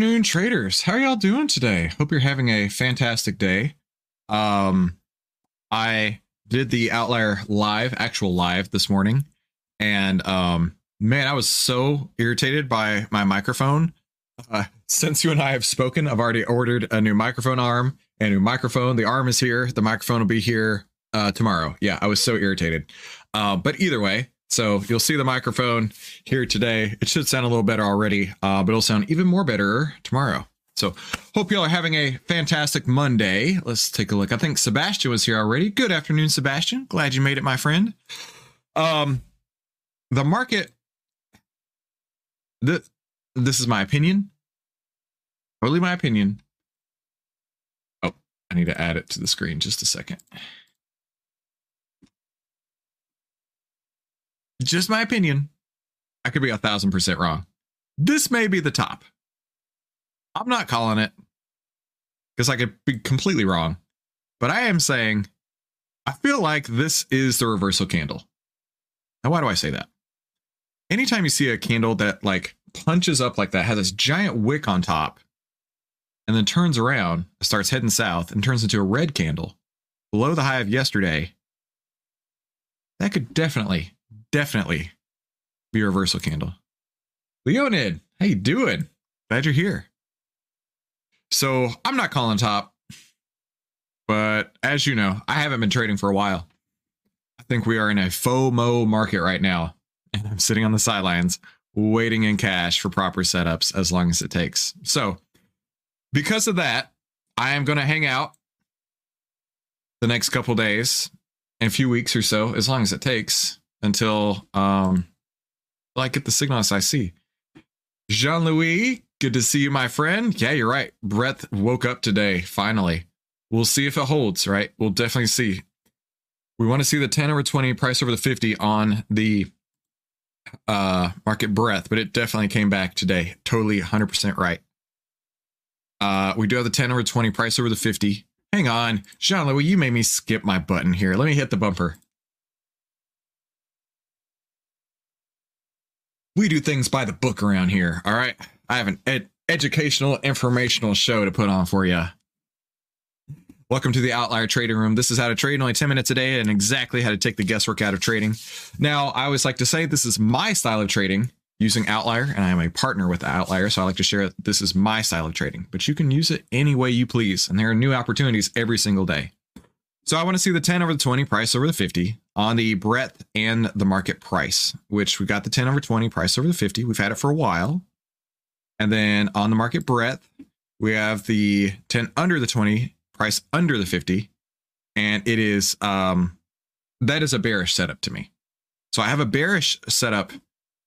afternoon, traders. How are y'all doing today? Hope you're having a fantastic day. I did the Outlier live, actual live this morning, and man, I was so irritated by my microphone. Since you and I have spoken, I've already ordered a new microphone arm and a new microphone. The arm is here. The microphone will be here tomorrow. Yeah, I was so irritated. But either way, so you'll see the microphone here today. It should sound a little better already, but it'll sound even more better tomorrow. So hope y'all are having a fantastic Monday. Let's take a look. I think Sebastian was here already. Good afternoon, Sebastian. Glad you made it, my friend. The market, this is my opinion. Totally my opinion. Oh, I need to add it to the screen just a second. Just my opinion. I could be 1,000% wrong. This may be the top. I'm not calling it because I could be completely wrong, but I am saying I feel like this is the reversal candle. Now, why do I say that? Anytime you see a candle that like punches up like that, has this giant wick on top and then turns around, starts heading south and turns into a red candle below the high of yesterday, that could definitely be a reversal candle. Leonid, how you doing? Glad you're here. So I'm not calling top, but as you know, I haven't been trading for a while. I think we are in a FOMO market right now, and I'm sitting on the sidelines waiting in cash for proper setups as long as it takes. So because of that, I am going to hang out the next couple days and a few weeks or so, as long as it takes, until I get the signals I see. Jean-Louis, good to see you, my friend. Yeah, you're right. Breath woke up today, finally. We'll see if it holds, right? We'll definitely see. We want to see the 10 over 20 price over the 50 on the market breadth, but it definitely came back today. Totally 100% right. We do have the 10 over 20 price over the 50. Hang on. Jean-Louis, you made me skip my button here. Let me hit the bumper. We do things by the book around here, all right? I have an educational, informational show to put on for you. Welcome to the Outlier Trading Room. This is how to trade in only 10 minutes a day and exactly how to take the guesswork out of trading. Now, I always like to say this is my style of trading using Outlier, and I am a partner with Outlier, so I like to share that this is my style of trading. But you can use it any way you please, and there are new opportunities every single day. So I want to see the 10 over the 20 price over the 50 on the breadth and the market price, which we got the 10 over 20 price over the 50. We've had it for a while. And then on the market breadth, we have the 10 under the 20 price under the 50. And it is that is a bearish setup to me. So I have a bearish setup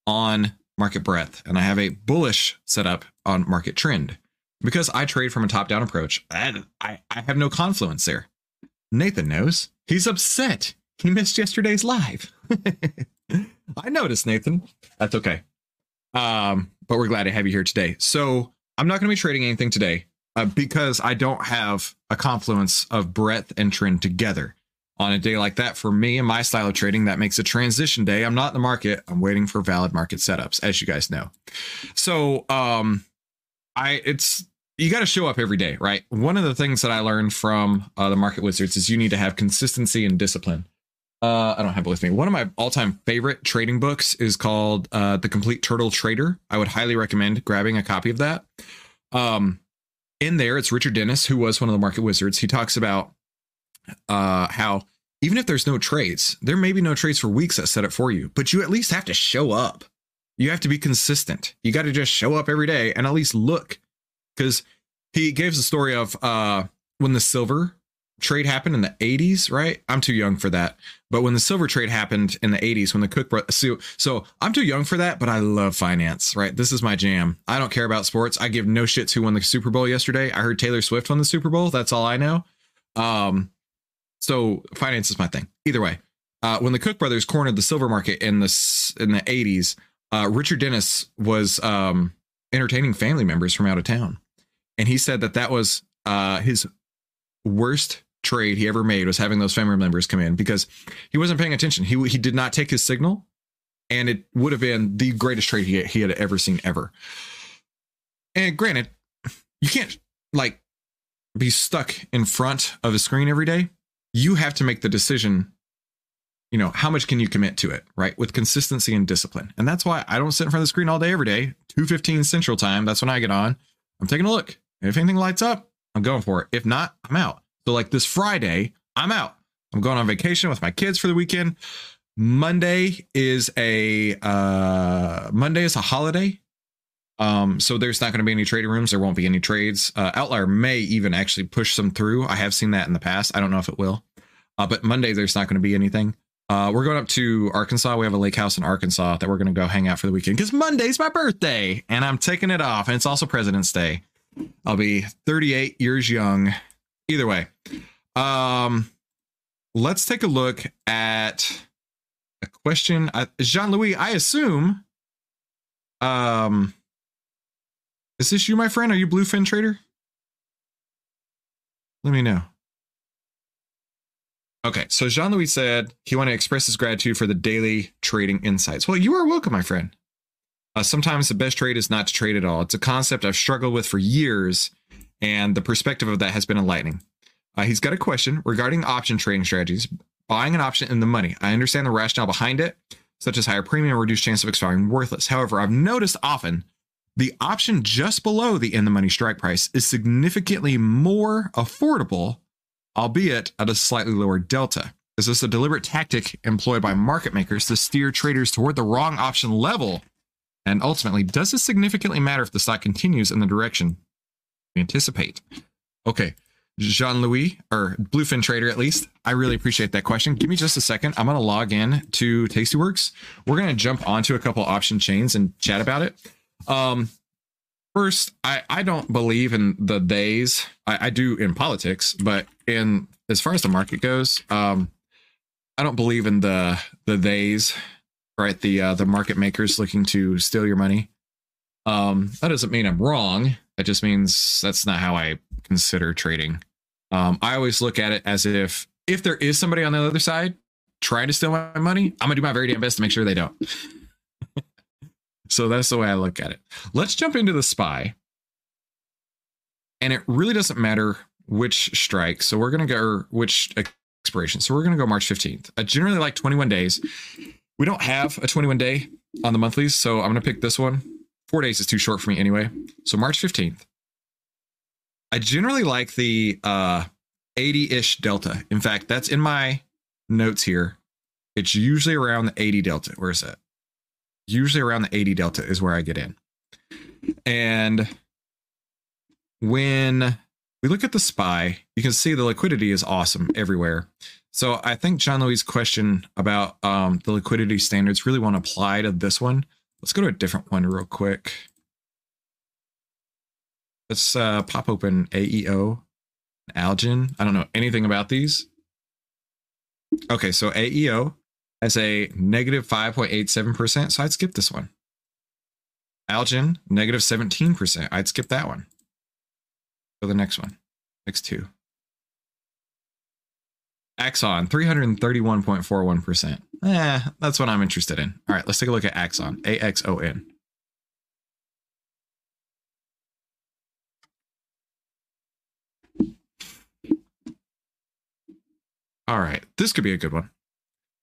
on market breadth and I have a bullish setup on market trend because I trade from a top down approach. I have no confluence there. Nathan knows. He's upset. He missed yesterday's live. I noticed, Nathan. That's okay. But we're glad to have you here today. So I'm not going to be trading anything today because I don't have a confluence of breadth and trend together. On a day like that, for me and my style of trading, that makes a transition day. I'm not in the market. I'm waiting for valid market setups, as you guys know. So you got to show up every day, right? One of the things that I learned from the market wizards is you need to have consistency and discipline. I don't have it with me. One of my all-time favorite trading books is called The Complete Turtle Trader. I would highly recommend grabbing a copy of that. In there, it's Richard Dennis, who was one of the market wizards. He talks about how even if there's no trades, there may be no trades for weeks that set up for you, but you at least have to show up. You have to be consistent. You got to just show up every day and at least look. Because he gives the story of when the silver trade happened in the 80s, right? I'm too young for that. But when the silver trade happened in the 80s, when the Cook brothers, so I'm too young for that, but I love finance, right? This is my jam. I don't care about sports. I give no shits who won the Super Bowl yesterday. I heard Taylor Swift won the Super Bowl. That's all I know. So finance is my thing. Either way, when the Cook brothers cornered the silver market in the 80s, Richard Dennis was entertaining family members from out of town. And he said that was his worst trade he ever made, was having those family members come in because he wasn't paying attention. He did not take his signal, and it would have been the greatest trade he had ever seen ever. And granted, you can't like be stuck in front of a screen every day. You have to make the decision, you know, how much can you commit to it, right? With consistency and discipline. And that's why I don't sit in front of the screen all day, every day, 2:15 Central Time. That's when I get on. I'm taking a look. If anything lights up, I'm going for it. If not, I'm out. So like this Friday, I'm out. I'm going on vacation with my kids for the weekend. Monday is a holiday. So there's not going to be any trading rooms. There won't be any trades. Outlier may even actually push some through. I have seen that in the past. I don't know if it will. But Monday, there's not going to be anything. We're going up to Arkansas. We have a lake house in Arkansas that we're going to go hang out for the weekend because Monday's my birthday and I'm taking it off. And it's also President's Day. I'll be 38 years young. Either way. Let's take a look at a question. Jean-Louis, I assume. Is this you, my friend? Are you Bluefin Trader? Let me know. Okay, so Jean-Louis said he wanted to express his gratitude for the daily trading insights. Well, you are welcome, my friend. Sometimes the best trade is not to trade at all. It's a concept I've struggled with for years, and the perspective of that has been enlightening. He's got a question regarding option trading strategies, buying an option in the money. I understand the rationale behind it, such as higher premium, reduced chance of expiring worthless. However, I've noticed often the option just below the in the money strike price is significantly more affordable, albeit at a slightly lower delta. Is this a deliberate tactic employed by market makers to steer traders toward the wrong option level? And ultimately, does it significantly matter if the stock continues in the direction we anticipate? Okay. Jean-Louis, or Bluefin Trader at least, I really appreciate that question. Give me just a second. I'm going to log in to Tastyworks. We're going to jump onto a couple option chains and chat about it. First, I don't believe in the days. I do in politics, but in as far as the market goes, I don't believe in the days, right? The market makers looking to steal your money. That doesn't mean I'm wrong. That just means that's not how I consider trading. I always look at it as if there is somebody on the other side trying to steal my money, I'm gonna do my very damn best to make sure they don't. So that's the way I look at it. Let's jump into the SPY. And it really doesn't matter which strike. So we're gonna go, or which expiration. So we're gonna go March 15th. I generally like 21 days. We don't have a 21 day on the monthlies, so I'm gonna pick this one. 4 days is too short for me anyway. So March 15th. I generally like the 80-ish delta. In fact, that's in my notes here. It's usually around the 80 delta. Where is that? Usually around the 80 delta is where I get in. And when we look at the SPY, you can see the liquidity is awesome everywhere. So I think Jean-Louis' question about the liquidity standards really won't apply to this one. Let's go to a different one real quick. Let's pop open AEO, Algin. I don't know anything about these. Okay, so AEO has a negative 5.87%, so I'd skip this one. Algin, negative 17%. I'd skip that one. So the next one, next two. AXON, 331.41%. That's what I'm interested in. All right, let's take a look at AXON, AXON. All right, this could be a good one.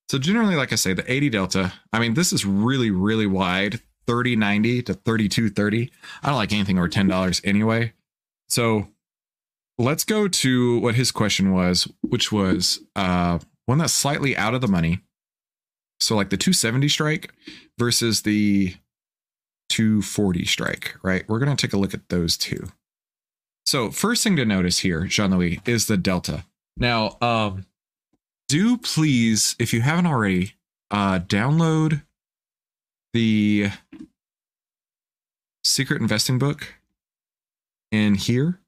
So generally, like I say, the 80 delta, I mean, this is really, really wide, 30.90 to 32.30. I don't like anything over $10 anyway. So let's go to what his question was, which was one that's slightly out of the money. So like the 270 strike versus the 240 strike, right? We're going to take a look at those two. So first thing to notice here, Jean-Louis, is the delta. Now, do please, if you haven't already, download the Secret Investing book in here.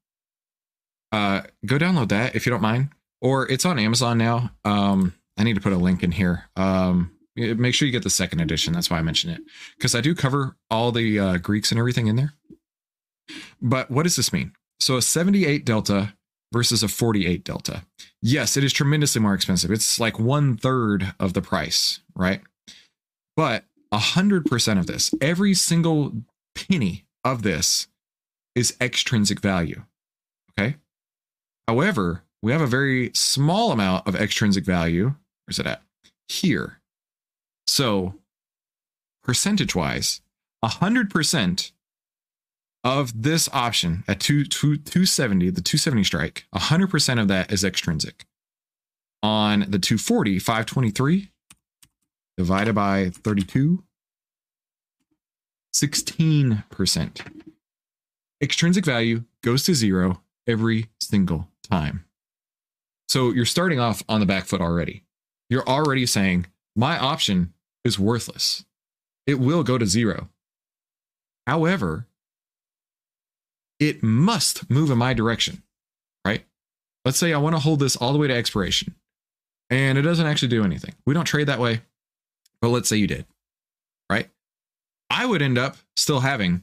Go download that if you don't mind, or it's on Amazon now. I need to put a link in here. Make sure you get the second edition. That's why I mentioned it, because I do cover all the Greeks and everything in there. But what does this mean? So a 78 delta versus a 48 delta. Yes, it is tremendously more expensive. It's like 1/3 of the price, right? But 100% of this, every single penny of this is extrinsic value. Okay. However, we have a very small amount of extrinsic value. Where's it at? Here. So percentage wise, 100% of this option at 270, the 270 strike, 100% of that is extrinsic. On the 240, 523 divided by 32, 16%. Extrinsic value goes to zero every single time. So you're starting off on the back foot already. You're already saying my option is worthless. It will go to zero. However, it must move in my direction, right? Let's say I want to hold this all the way to expiration and it doesn't actually do anything. We don't trade that way, but let's say you did, right? I would end up still having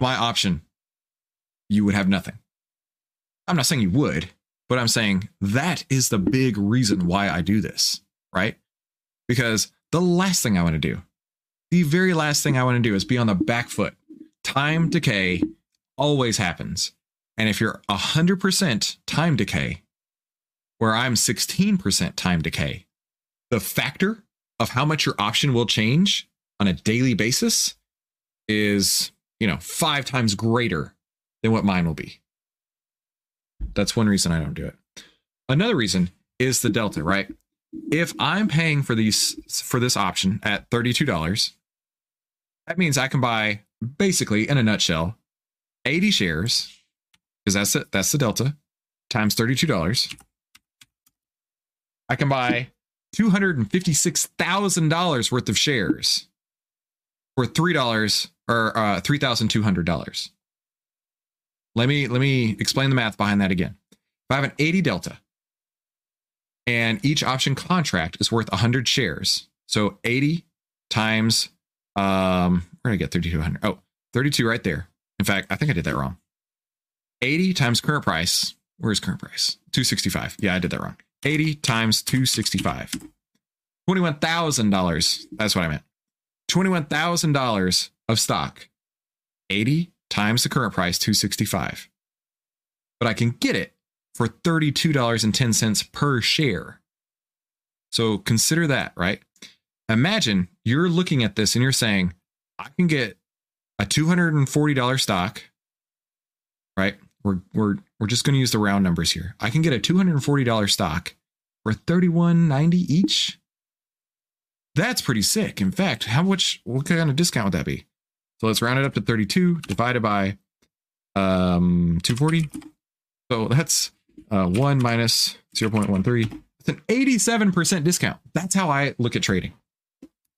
My option, you would have nothing. I'm not saying you would, but I'm saying that is the big reason why I do this, right? Because the last thing I want to do, the very last thing I want to do is be on the back foot. Time decay always happens. And if you're 100% time decay, where I'm 16% time decay, the factor of how much your option will change on a daily basis is, you know, 5 times greater than what mine will be. That's one reason I don't do it. Another reason is the delta, right? If I'm paying for these, for this option at $32, that means I can buy basically, in a nutshell, 80 shares, because that's it. That's the delta times $32. I can buy $256,000 worth of shares for $3 or $3,200. Let me explain the math behind that again. If I have an 80 delta and each option contract is worth 100 shares, so 80 times, we're going to get 3,200. Oh, 32 right there. In fact, I think I did that wrong. 80 times current price. Where's current price? 265. Yeah, I did that wrong. 80 times 265. $21,000. That's what I meant. $21,000 of stock, 80 times the current price, 265. But I can get it for $32.10 per share. So consider that, right? Imagine you're looking at this and you're saying, I can get a $240 stock, right? We're just going to use the round numbers here. I can get a $240 stock for $31.90 each. That's pretty sick. In fact, how much, what kind of discount would that be? So let's round it up to 32 divided by 240. So that's 1 minus 0.13. It's an 87% discount. That's how I look at trading.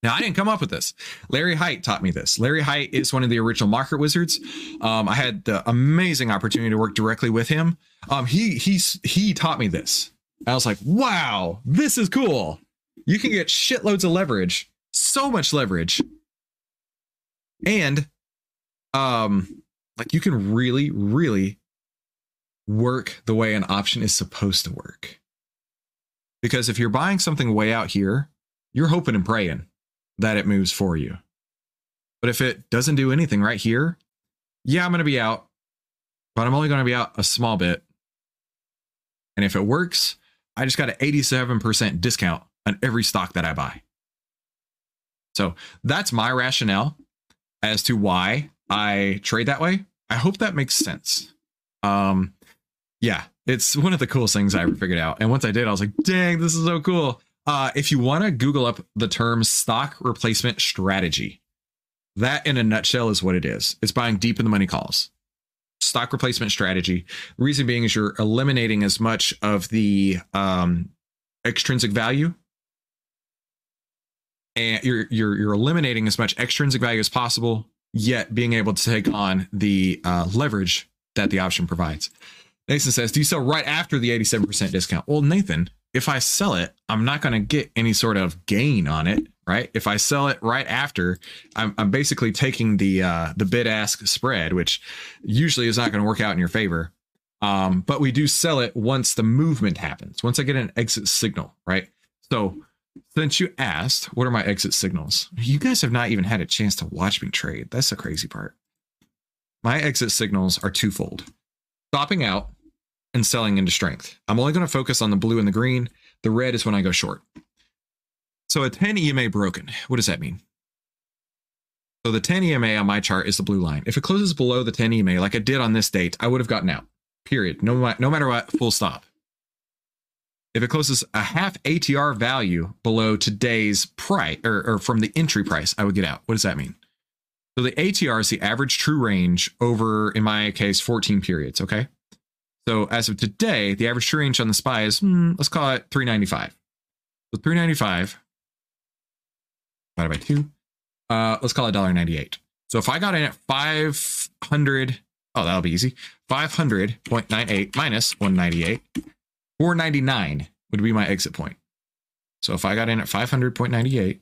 Now, I didn't come up with this. Larry Hite taught me this. Larry Hite is one of the original market wizards. I had the amazing opportunity to work directly with him. He taught me this. I was like, wow, this is cool. You can get shitloads of leverage, so much leverage. And like you can really, really work the way an option is supposed to work. Because if you're buying something way out here, you're hoping and praying that it moves for you. But if it doesn't do anything right here, yeah, I'm going to be out, but I'm only going to be out a small bit. And if it works, I just got an 87% discount on every stock that I buy. So that's my rationale. as to why I trade that way. I hope that makes sense. Yeah, it's one of the coolest things I ever figured out. And once I did, I was like, dang, this is so cool. If you want to Google up the term stock replacement strategy, that in a nutshell is what it is. It's buying deep in the money calls. Stock replacement strategy. The reason being is you're eliminating as much of the extrinsic value. And you're eliminating as much extrinsic value as possible, yet being able to take on the leverage that the option provides. Nathan says, do you sell right after the 87% discount? Well, Nathan, if I sell it, I'm not going to get any sort of gain on it, right? If I sell it right after, I'm basically taking the bid-ask spread, which usually is not going to work out in your favor. But we do sell it once the movement happens, once I get an exit signal, right? So since you asked, what are my exit signals? You guys have not even had a chance to watch me trade. That's the crazy part. My exit signals are twofold. Stopping out and selling into strength. I'm only going to focus on the blue and the green. The red is when I go short. So a 10 EMA broken. What does that mean? So the 10 EMA on my chart is the blue line. If it closes below the 10 EMA, like I did on this date, I would have gotten out. Period. No matter what, full stop. If it closes a half ATR value below today's price or from the entry price, I would get out. What does that mean? So the ATR is the average true range over, in my case, 14 periods, okay? So as of today, the average true range on the SPY is, let's call it 395. So 395 divided by 2, let's call it $1.98. So if I got in at 500, oh, that'll be easy, 500.98 minus 198, 499 would be my exit point. So if I got in at 500.98,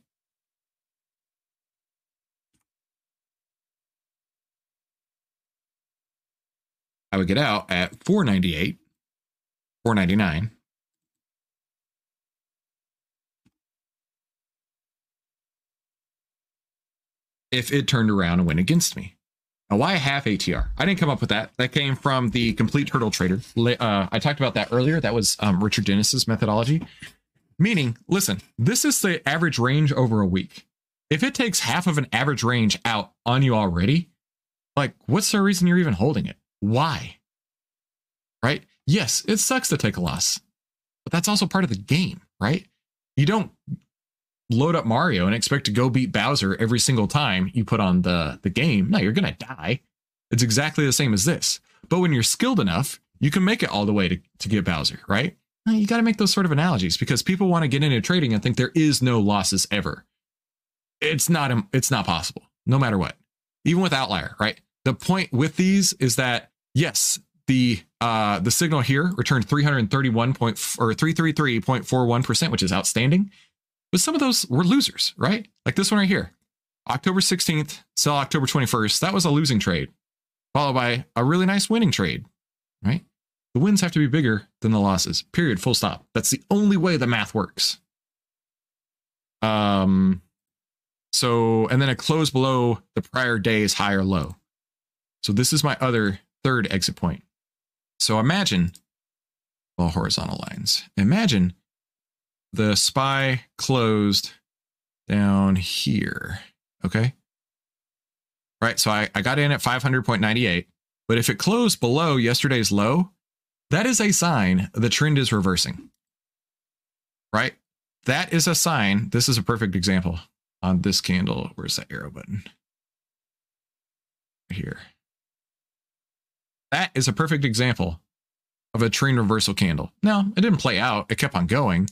I would get out at 498, 499. If it turned around and went against me. Now, why a half ATR? I didn't come up with that. That came from the complete hurdle trader. I talked about that earlier. That was Richard Dennis's methodology. Meaning, listen, this is the average range over a week. If it takes half of an average range out on you already, like, what's the reason you're even holding it? Why? Right? Yes, it sucks to take a loss, but that's also part of the game, right? You don't load up Mario and expect to go beat Bowser every single time you put on the game. No, you're going to die. It's exactly the same as this. But when you're skilled enough, you can make it all the way to get Bowser, right? You got to make those sort of analogies because people want to get into trading and think there is no losses ever. It's not possible, no matter what. Even with Outlier, right? The point with these is that yes, the signal here returned 333.41%, which is outstanding. But some of those were losers, right? Like this one right here, October 16th, sell October 21st. That was a losing trade, followed by a really nice winning trade, right? The wins have to be bigger than the losses. Period. Full stop. That's the only way the math works. So and then a close below the prior day's high or low. So this is my third exit point. So imagine all horizontal lines. Imagine the SPY closed down here. Okay. Right. So I got in at 500.98, but if it closed below yesterday's low, that is a sign the trend is reversing. Right. That is a sign. This is a perfect example on this candle. Where's that arrow button? Right here. That is a perfect example of a trend reversal candle. Now, it didn't play out. It kept on going,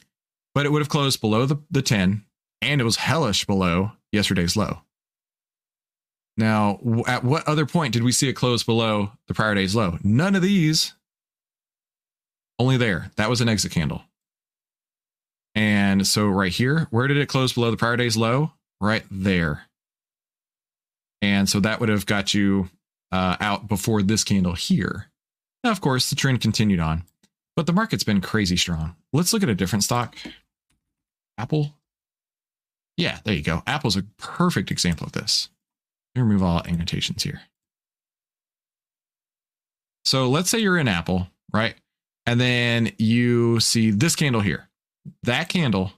but it would have closed below the 10, and it was hellish below yesterday's low. Now, at what other point did we see it close below the prior day's low? None of these. Only there. That was an exit candle. And so right here, where did it close below the prior day's low? Right there. And so that would have got you out before this candle here. Now, of course, the trend continued on, but the market's been crazy strong. Let's look at a different stock. Apple. Yeah, there you go. Apple's a perfect example of this. Let me remove all annotations here. So let's say you're in Apple, right? And then you see this candle here. That candle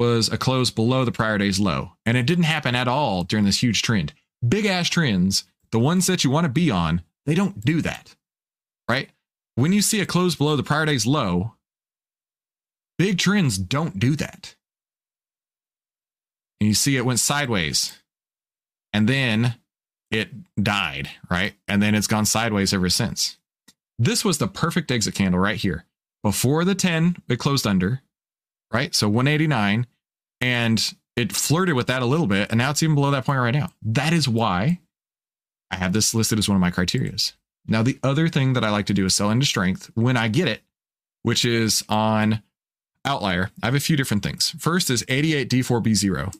was a close below the prior day's low. And it didn't happen at all during this huge trend. Big ass trends, the ones that you want to be on, they don't do that, right? When you see a close below the prior day's low, big trends don't do that. And you see it went sideways and then it died, right? And then it's gone sideways ever since. This was the perfect exit candle right here. Before the 10, it closed under, right? So 189, and it flirted with that a little bit, and now it's even below that point right now. That is why I have this listed as one of my criterias. Now, the other thing that I like to do is sell into strength when I get it, which is on Outlier. I have a few different things. First is 88D4B0.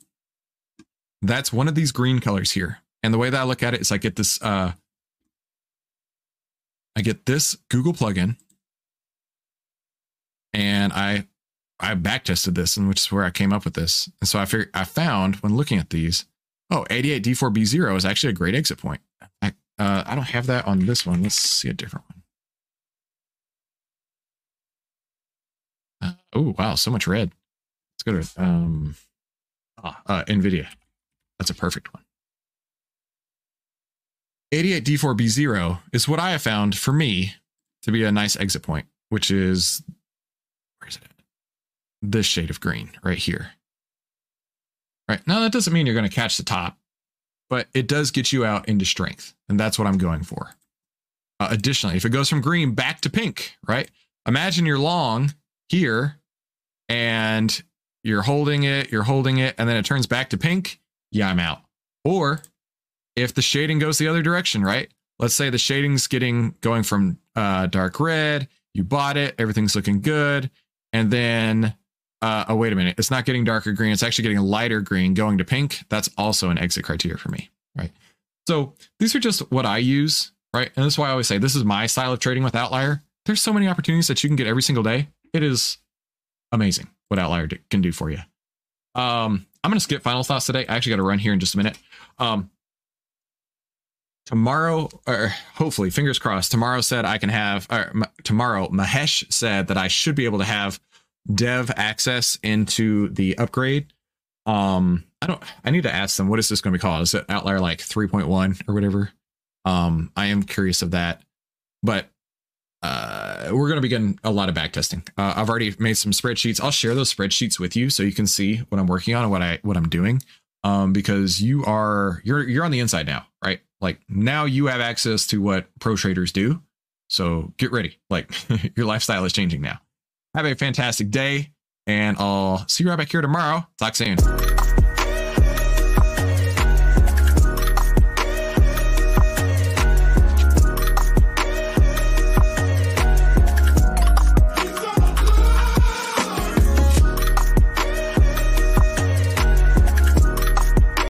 That's one of these green colors here. And the way that I look at it is I get this Google plugin, and I back tested this, and which is where I came up with this. And so I figured, I found when looking at these, oh, 88D4B0 is actually a great exit point. I don't have that on this one. Let's see a different one. Oh, wow. So much red. Let's go to NVIDIA. That's a perfect one. 88D4B0 is what I have found for me to be a nice exit point, which is, where is it at? This shade of green right here. Right. Now, that doesn't mean you're going to catch the top, but it does get you out into strength. And that's what I'm going for. Additionally, if it goes from green back to pink, right? Imagine you're long here and you're holding it, and then it turns back to pink. Yeah, I'm out. Or if the shading goes the other direction, right? Let's say the shading's going from dark red, you bought it, everything's looking good. And then, oh, wait a minute, it's not getting darker green. It's actually getting a lighter green going to pink. That's also an exit criteria for me, right? So these are just what I use, right? And that's why I always say, this is my style of trading with Outlier. There's so many opportunities that you can get every single day. It is amazing what Outlier can do for you. I'm going to skip final thoughts today. I actually got to run here in just a minute. Tomorrow, or hopefully, fingers crossed, tomorrow Mahesh said that I should be able to have dev access into the upgrade. I need to ask them, what is this going to be called? Is it Outlier like 3.1 or whatever? I am curious of that, but we're going to be getting a lot of back testing. I've already made some spreadsheets. I'll share those spreadsheets with you so you can see what I'm working on and what I'm doing. Because you're on the inside now, right? Like now you have access to what pro traders do. So get ready. Like your lifestyle is changing now. Have a fantastic day, and I'll see you right back here tomorrow. Talk soon.